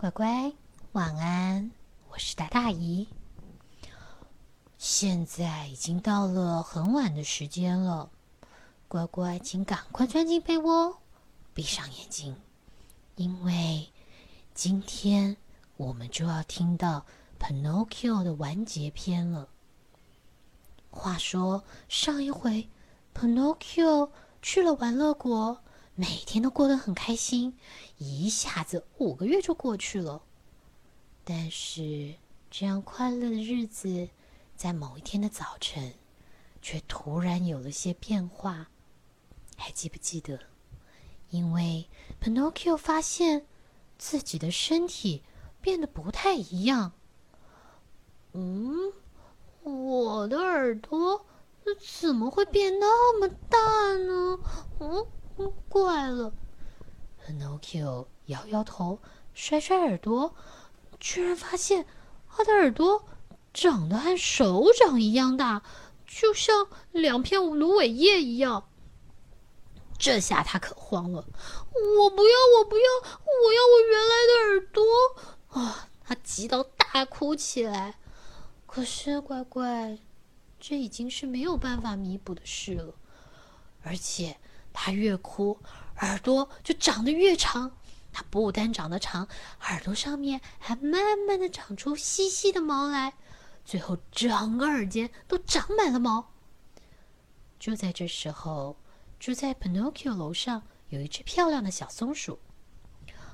乖乖，晚安，我是大姨。现在已经到了很晚的时间了，乖乖，请赶快钻进被窝，闭上眼睛，因为今天我们就要听到 Pinocchio 的完结篇了。话说上一回 Pinocchio 去了玩乐国，每天都过得很开心，一下子5个月就过去了。但是这样快乐的日子在某一天的早晨却突然有了些变化，还记不记得？因为 Pinocchio 发现自己的身体变得不太一样。我的耳朵怎么会变那么大呢？怪了。 Pinocchio 摇摇头，甩甩耳朵，居然发现他的耳朵长得和手掌一样大，就像2片芦苇叶一样。这下他可慌了，我不要，我要我原来的耳朵啊！他急到大哭起来。可是乖乖，这已经是没有办法弥补的事了，而且他越哭，耳朵就长得越长。它不但长得长，耳朵上面还慢慢的长出细细的毛来，最后整个耳尖都长满了毛。就在这时候，住在 Pinocchio 楼上有一只漂亮的小松鼠，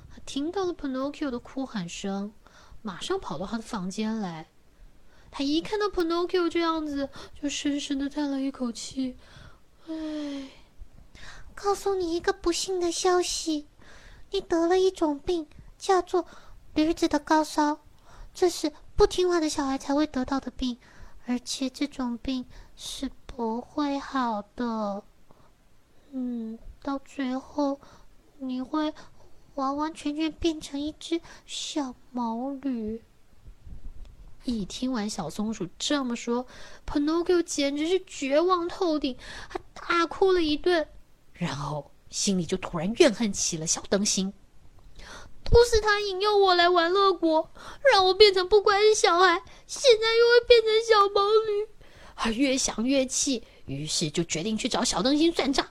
它听到了 Pinocchio 的哭喊声，马上跑到他的房间来。他一看到 Pinocchio 这样子，就深深的叹了一口气，唉，告诉你一个不幸的消息，你得了一种病，叫做驴子的高烧。这是不听话的小孩才会得到的病，而且这种病是不会好的。到最后你会完完全全变成一只小毛驴。一听完小松鼠这么说， Pinocchio 简直是绝望透顶，他大哭了一顿，然后心里就突然怨恨起了小灯芯，都是他引诱我来玩乐国，让我变成不乖的小孩，现在又会变成小毛驴。他越想越气，于是就决定去找小灯芯算账。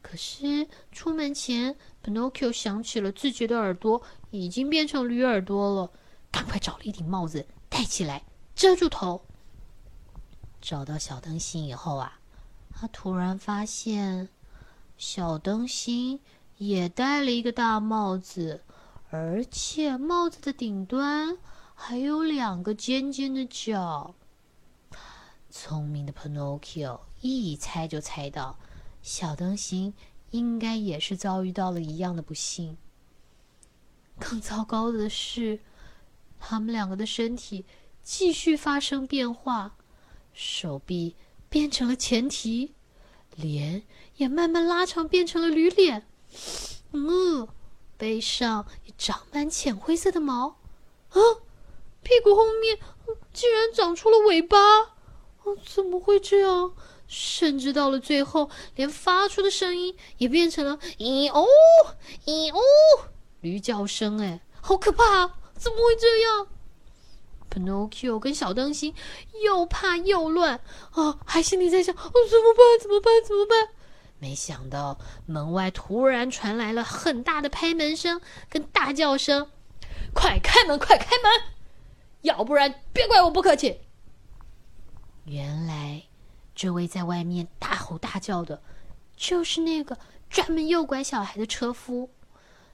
可是出门前 Pinocchio 想起了自己的耳朵已经变成驴耳朵了，赶快找了一顶帽子戴起来遮住头。找到小灯芯以后啊，他突然发现小灯芯也戴了一个大帽子，而且帽子的顶端还有2个尖尖的角。聪明的 Pinocchio 一猜就猜到，小灯芯应该也是遭遇到了一样的不幸。更糟糕的是，他们2个的身体继续发生变化，手臂变成了前蹄，脸也慢慢拉长变成了驴脸，背上也长满浅灰色的毛，屁股后面竟然长出了尾巴，怎么会这样？甚至到了最后，连发出的声音也变成了咦哦咦哦驴叫声。好可怕啊，怎么会这样？ Pinocchio 跟小灯芯又怕又乱啊，还心里在想，怎么办。没想到门外突然传来了很大的拍门声跟大叫声，快开门，要不然别怪我不客气。原来这位在外面大吼大叫的就是那个专门诱拐小孩的车夫，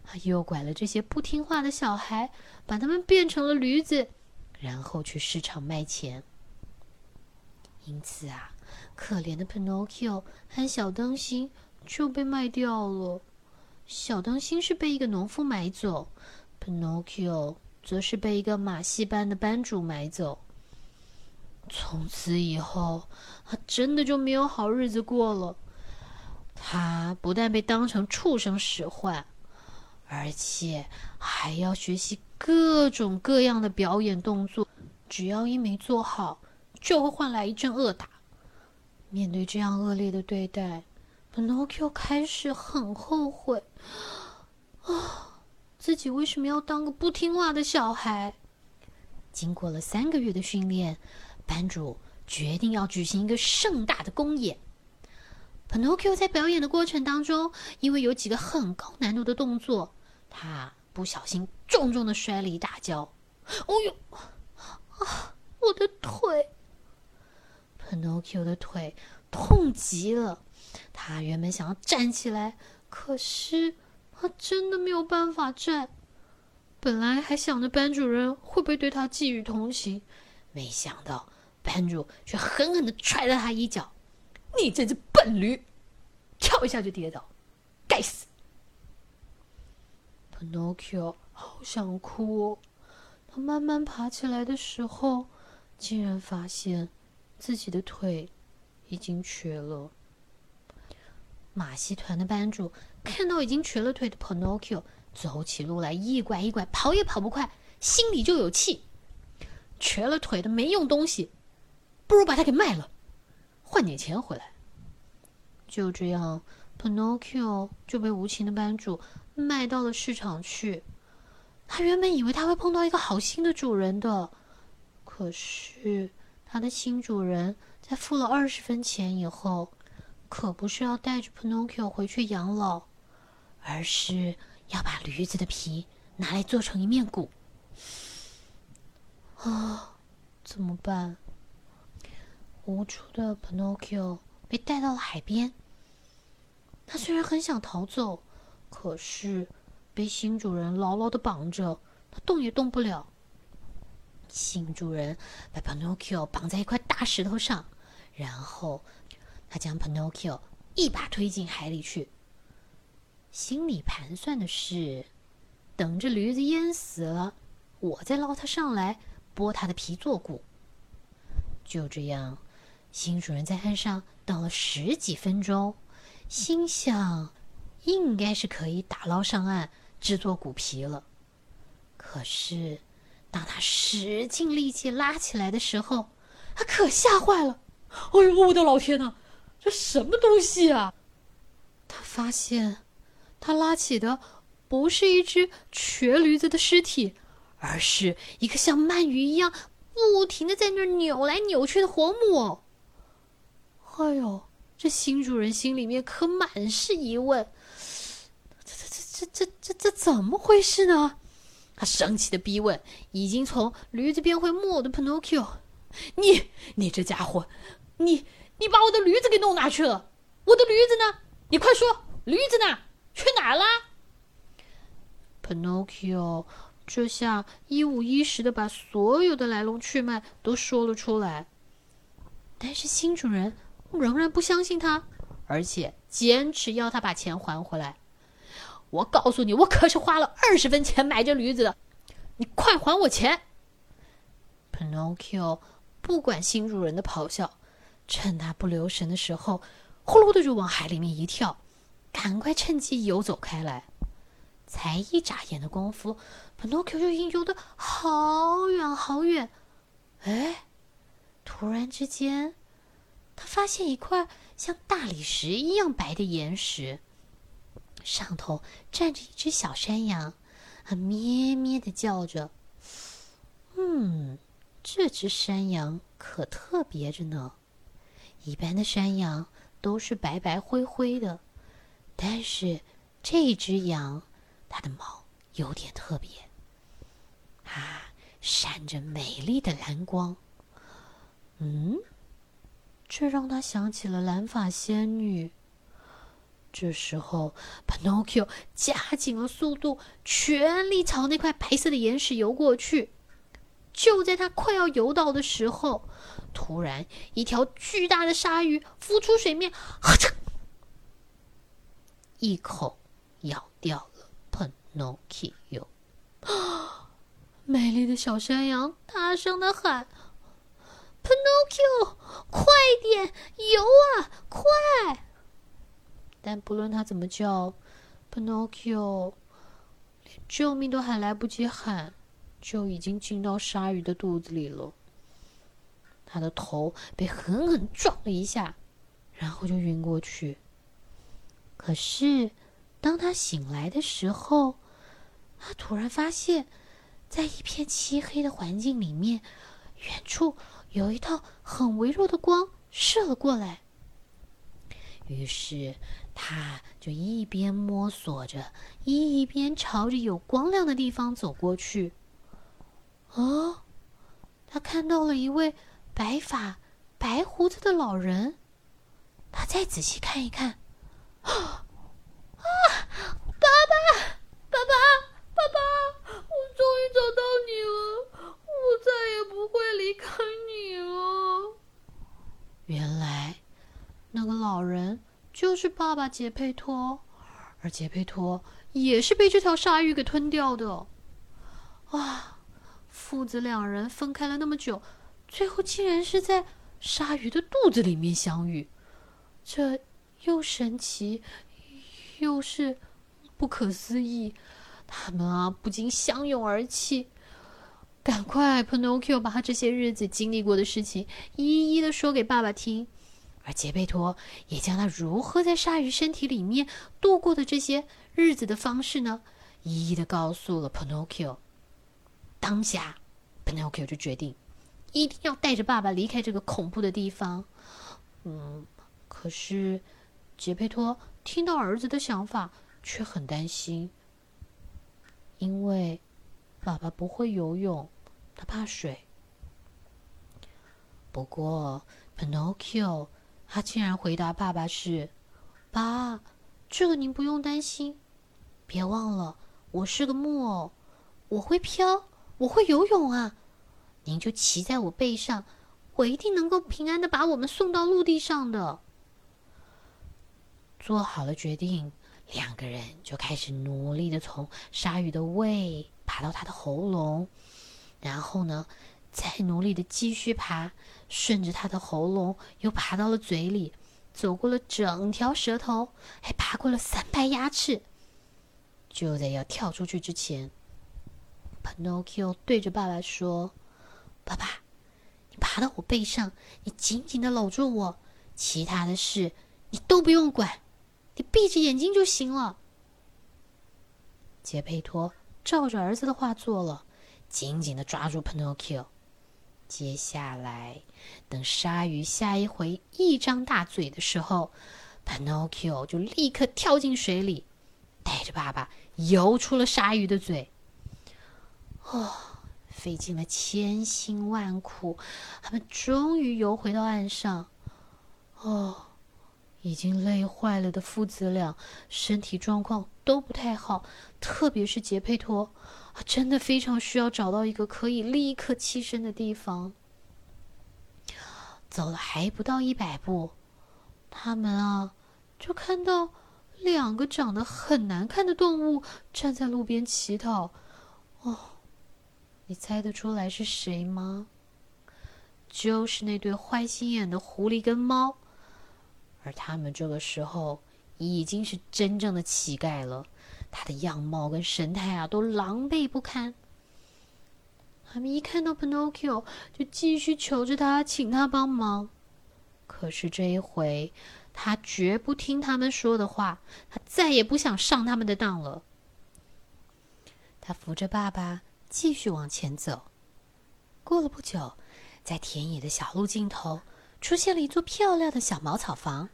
他诱拐了这些不听话的小孩，把他们变成了驴子，然后去市场卖钱。因此啊，可怜的 Pinocchio 和小灯芯就被卖掉了。小灯芯是被一个农夫买走， Pinocchio 则是被一个马戏班的班主买走。从此以后，他真的就没有好日子过了。他不但被当成畜生使唤，而且还要学习各种各样的表演动作，只要一没做好，就会换来一阵恶打。面对这样恶劣的对待， Pinocchio 开始很后悔，自己为什么要当个不听话的小孩？经过了3个月的训练，班主决定要举行一个盛大的公演。Pinocchio 在表演的过程当中，因为有几个很高难度的动作，他不小心重重的摔了一大跤。哦呦，啊，我的腿 ！Pinocchio 的腿痛极了，他原本想要站起来，可是他真的没有办法站。本来还想着班主任会不会对他寄予同情，没想到班主却狠狠地踹了他一脚。你这只笨驴，跳一下就跌倒，该死 ！Pinocchio 好想哭哦。他慢慢爬起来的时候，竟然发现自己的腿已经瘸了。马戏团的班主看到已经瘸了腿的 Pinocchio， 走起路来一拐一拐，跑也跑不快，心里就有气。瘸了腿的没用东西，不如把它给卖了，换点钱回来。就这样 Pinocchio 就被无情的班主卖到了市场去。他原本以为他会碰到一个好心的主人的，可是他的新主人在付了20分钱以后，可不是要带着 Pinocchio 回去养老，而是要把驴子的皮拿来做成一面鼓。啊，怎么办？无助的 Pinocchio 被带到了海边。他虽然很想逃走，可是被新主人牢牢地绑着，他动也动不了。新主人把 Pinocchio 绑在一块大石头上，然后他将 Pinocchio 一把推进海里去。心里盘算的是，等着驴子淹死了，我再捞它上来，剥它的皮做鼓。就这样，新主人在岸上等了10几分钟，心想应该是可以打捞上岸制作骨皮了。可是当他使尽力气拉起来的时候，他可吓坏了。哎呦，我的老天哪，这什么东西啊！他发现他拉起的不是一只瘸驴子的尸体，而是一个像鳗鱼一样不停地在那扭来扭去的活木偶。哎呦，这新主人心里面可满是疑问，这怎么回事呢？他生气的逼问已经从驴子变回木偶的 Pinocchio， 你这家伙，你把我的驴子给弄哪去了？我的驴子呢？你快说，驴子呢？去哪了 ？Pinocchio 这下15一10的把所有的来龙去脉都说了出来，但是新主人仍然不相信他，而且坚持要他把钱还回来。我告诉你，我可是花了20分钱买这驴子的，你快还我钱 ！Pinocchio 不管新主人的咆哮，趁他不留神的时候，呼噜的就往海里面一跳，赶快趁机游走开来。才一眨眼的功夫 ，Pinocchio 就已经游得好远好远。哎，突然之间，他发现一块像大理石一样白的岩石，上头站着一只小山羊，它咩咩地叫着。这只山羊可特别着呢。一般的山羊都是白白灰灰的，但是这只羊，它的毛有点特别，它闪着美丽的蓝光。这让他想起了蓝发仙女。这时候 Pinocchio 加紧了速度，全力朝那块白色的岩石游过去。就在他快要游到的时候，突然一条巨大的鲨鱼浮出水面，一口咬掉了 Pinocchio。 美丽的小山羊大声地喊，Pinocchio， 快点游啊，快！但不论他怎么叫 ，Pinocchio 连救命都还来不及喊，就已经进到鲨鱼的肚子里了。他的头被狠狠撞了一下，然后就晕过去。可是，当他醒来的时候，他突然发现，在一片漆黑的环境里面，远处有一道很微弱的光射了过来。于是他就一边摸索着，一边朝着有光亮的地方走过去。哦，他看到了一位白发白胡子的老人。他再仔细看一看，啊！爸爸，我终于找到你了，我再也不会离开你了。原来那个老人就是爸爸杰佩托，而杰佩托也是被这条鲨鱼给吞掉的。啊！父子两人分开了那么久，最后竟然是在鲨鱼的肚子里面相遇，这又神奇又是不可思议。他们不禁相拥而泣。赶快 Pinocchio 把他这些日子经历过的事情一一的说给爸爸听，而杰佩托也将他如何在鲨鱼身体里面度过的这些日子的方式呢，一一的告诉了 Pinocchio。 当下 Pinocchio 就决定一定要带着爸爸离开这个恐怖的地方。可是杰佩托听到儿子的想法却很担心，因为爸爸不会游泳，他怕水。不过 Pinocchio 他竟然回答爸爸是：爸，这个您不用担心，别忘了我是个木偶，我会飘，我会游泳啊，您就骑在我背上，我一定能够平安的把我们送到陆地上的。做好了决定，两个人就开始努力的从鲨鱼的胃爬到它的喉咙，然后呢再努力的继续爬，顺着它的喉咙又爬到了嘴里，走过了整条舌头，还爬过了3排牙齿。就在要跳出去之前， Pinocchio 对着爸爸说：爸爸，你爬到我背上，你紧紧的搂住我，其他的事你都不用管，你闭着眼睛就行了。杰佩托照着儿子的话做了，紧紧的抓住 Pinocchio。 接下来等鲨鱼下一回一张大嘴的时候， Pinocchio 就立刻跳进水里，带着爸爸游出了鲨鱼的嘴。费尽了千辛万苦，他们终于游回到岸上。已经累坏了的父子俩身体状况都不太好，特别是杰佩托，真的非常需要找到一个可以立刻栖身的地方。走了还不到100步，他们就看到两个长得很难看的动物站在路边乞讨。你猜得出来是谁吗？就是那对坏心眼的狐狸跟猫。而他们这个时候已经是真正的乞丐了，他的样貌跟神态都狼狈不堪。他们一看到 Pinocchio 就继续求着他，请他帮忙。可是这一回他绝不听他们说的话，他再也不想上他们的当了。他扶着爸爸继续往前走。过了不久，在田野的小路尽头出现了一座漂亮的小茅草房。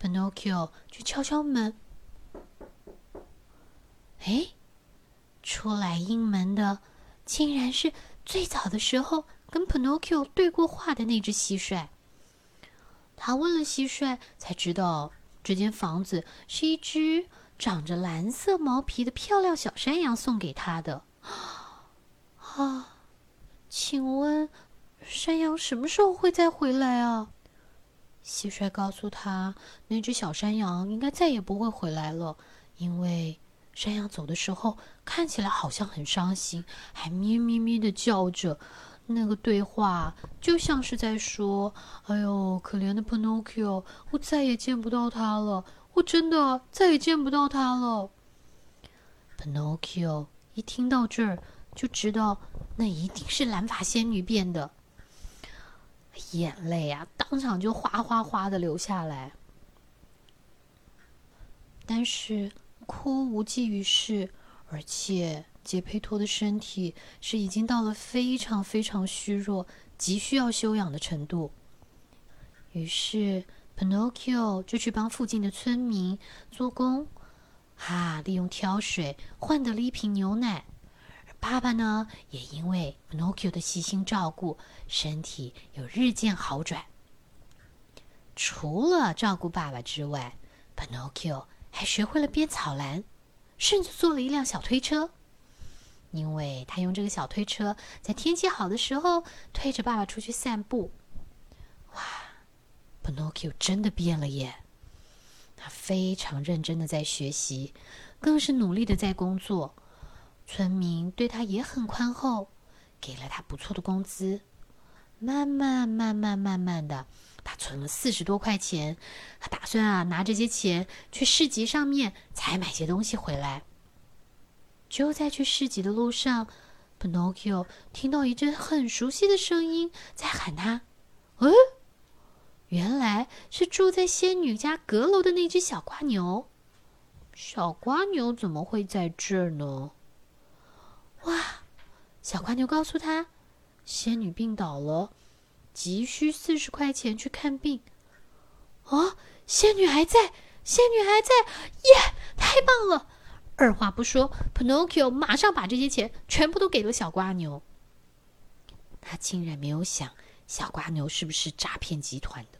Pinocchio 去敲敲门，出来应门的竟然是最早的时候跟 Pinocchio 对过话的那只蟋蟀。他问了蟋蟀才知道，这间房子是一只长着蓝色毛皮的漂亮小山羊送给他的。请问山羊什么时候会再回来啊？蟋蟀告诉他，那只小山羊应该再也不会回来了，因为山羊走的时候看起来好像很伤心，还咩咩咩的叫着。那个对话就像是在说：哎呦，可怜的 Pinocchio， 我再也见不到他了，我真的再也见不到他了。 Pinocchio 一听到这儿就知道那一定是蓝发仙女变的，眼泪当场就哗哗哗的流下来。但是哭无济于事，而且杰佩托的身体是已经到了非常非常虚弱、急需要休养的程度。于是 Pinocchio 就去帮附近的村民做工，利用挑水换得了一瓶牛奶。而爸爸呢，也因为 Pinocchio 的细心照顾，身体有日渐好转。除了照顾爸爸之外， Pinocchio 还学会了编草篮，甚至做了一辆小推车。因为他用这个小推车在天气好的时候推着爸爸出去散步。Pinocchio 真的变了耶！他非常认真的在学习，更是努力的在工作。村民对他也很宽厚，给了他不错的工资。慢慢的，他存了40多块钱，他打算拿这些钱去市集上面采买些东西回来。就在去市集的路上， Pinocchio 听到一阵很熟悉的声音在喊他。原来是住在仙女家阁楼的那只小瓜牛。小瓜牛怎么会在这儿呢？小瓜牛告诉他，仙女病倒了，急需40块钱去看病。仙女还在，耶，太棒了！二话不说 ，Pinocchio 马上把这些钱全部都给了小瓜牛。他竟然没有想小瓜牛是不是诈骗集团的。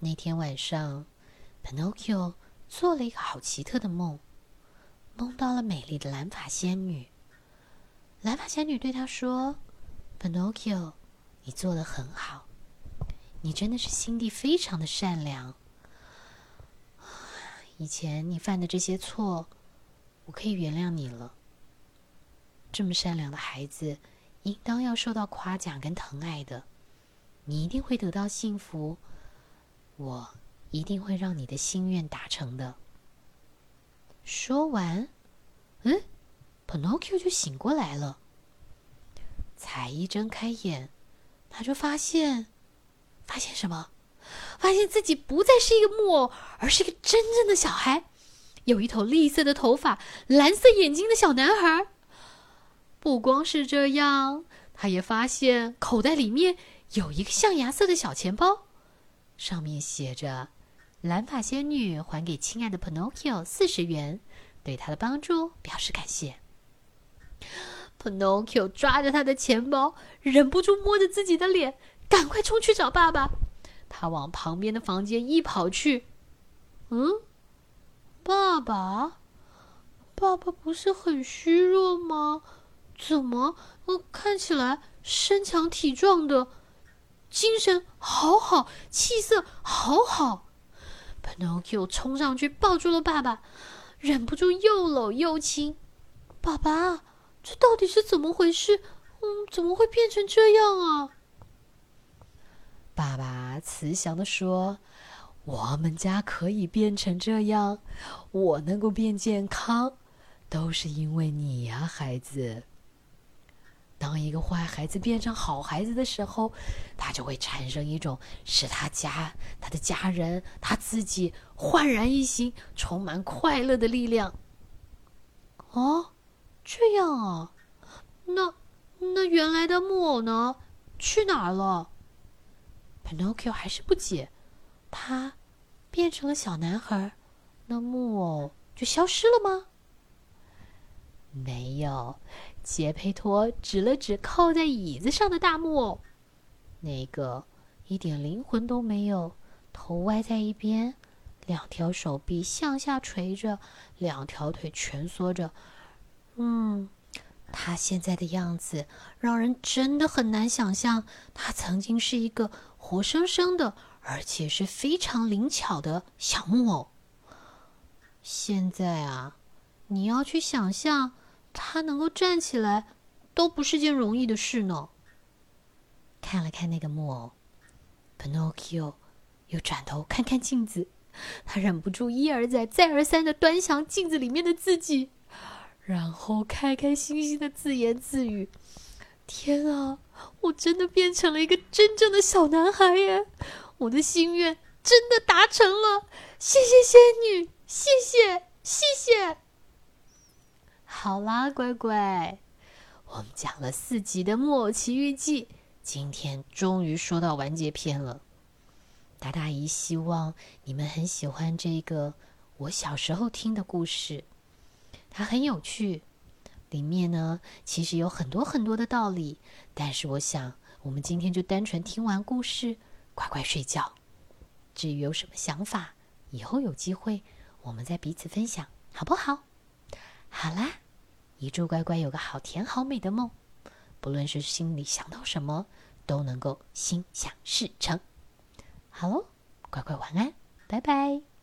那天晚上 Pinocchio 做了一个好奇特的梦，梦到了美丽的蓝发仙女。蓝发仙女对他说， Pinocchio， 你做得很好，你真的是心地非常的善良，以前你犯的这些错我可以原谅你了。这么善良的孩子应当要受到夸奖跟疼爱的，你一定会得到幸福，我一定会让你的心愿达成的。说完，Pinocchio 就醒过来了。才一睁开眼，他就发现什么？发现自己不再是一个木偶，而是一个真正的小孩，有一头栗色的头发、蓝色眼睛的小男孩。不光是这样，他也发现口袋里面有一个象牙色的小钱包，上面写着蓝发仙女还给亲爱的 Pinocchio 40元，对他的帮助表示感谢。 Pinocchio 抓着他的钱包，忍不住摸着自己的脸，赶快冲去找爸爸。他往旁边的房间一跑去，爸爸不是很虚弱吗？怎么看起来身强体壮的，精神好好，气色好好。 Pinocchio 冲上去抱住了爸爸，忍不住又搂又亲。爸爸，这到底是怎么回事？怎么会变成这样啊？爸爸慈祥地说，我们家可以变成这样，我能够变健康，都是因为你呀，孩子。当一个坏孩子变成好孩子的时候，他就会产生一种使他的家人、他自己焕然一新、充满快乐的力量。这样啊？那原来的木偶呢？去哪儿了？ Pinocchio 还是不解，他变成了小男孩，那木偶就消失了吗？没有，杰佩托指了指靠在椅子上的大木偶，那个一点灵魂都没有，头歪在一边，两条手臂向下垂着，两条腿蜷缩着。他现在的样子让人真的很难想象，他曾经是一个活生生的，而且是非常灵巧的小木偶。现在你要去想象他能够站起来都不是件容易的事呢。看了看那个木偶， Pinocchio 又转头看看镜子，他忍不住一而再再而三地端详镜子里面的自己，然后开开心心地自言自语，天啊，我真的变成了一个真正的小男孩耶，我的心愿真的达成了，谢谢仙女，谢谢。好啦，乖乖，我们讲了4集的《木偶奇遇记》，今天终于说到完结篇了。达达姨希望你们很喜欢这个我小时候听的故事，它很有趣，里面呢其实有很多很多的道理，但是我想我们今天就单纯听完故事乖乖睡觉。至于有什么想法，以后有机会我们再彼此分享，好不好？好啦，姨祝乖乖有个好甜好美的梦，不论是心里想到什么都能够心想事成。好喽，乖乖晚安，拜拜。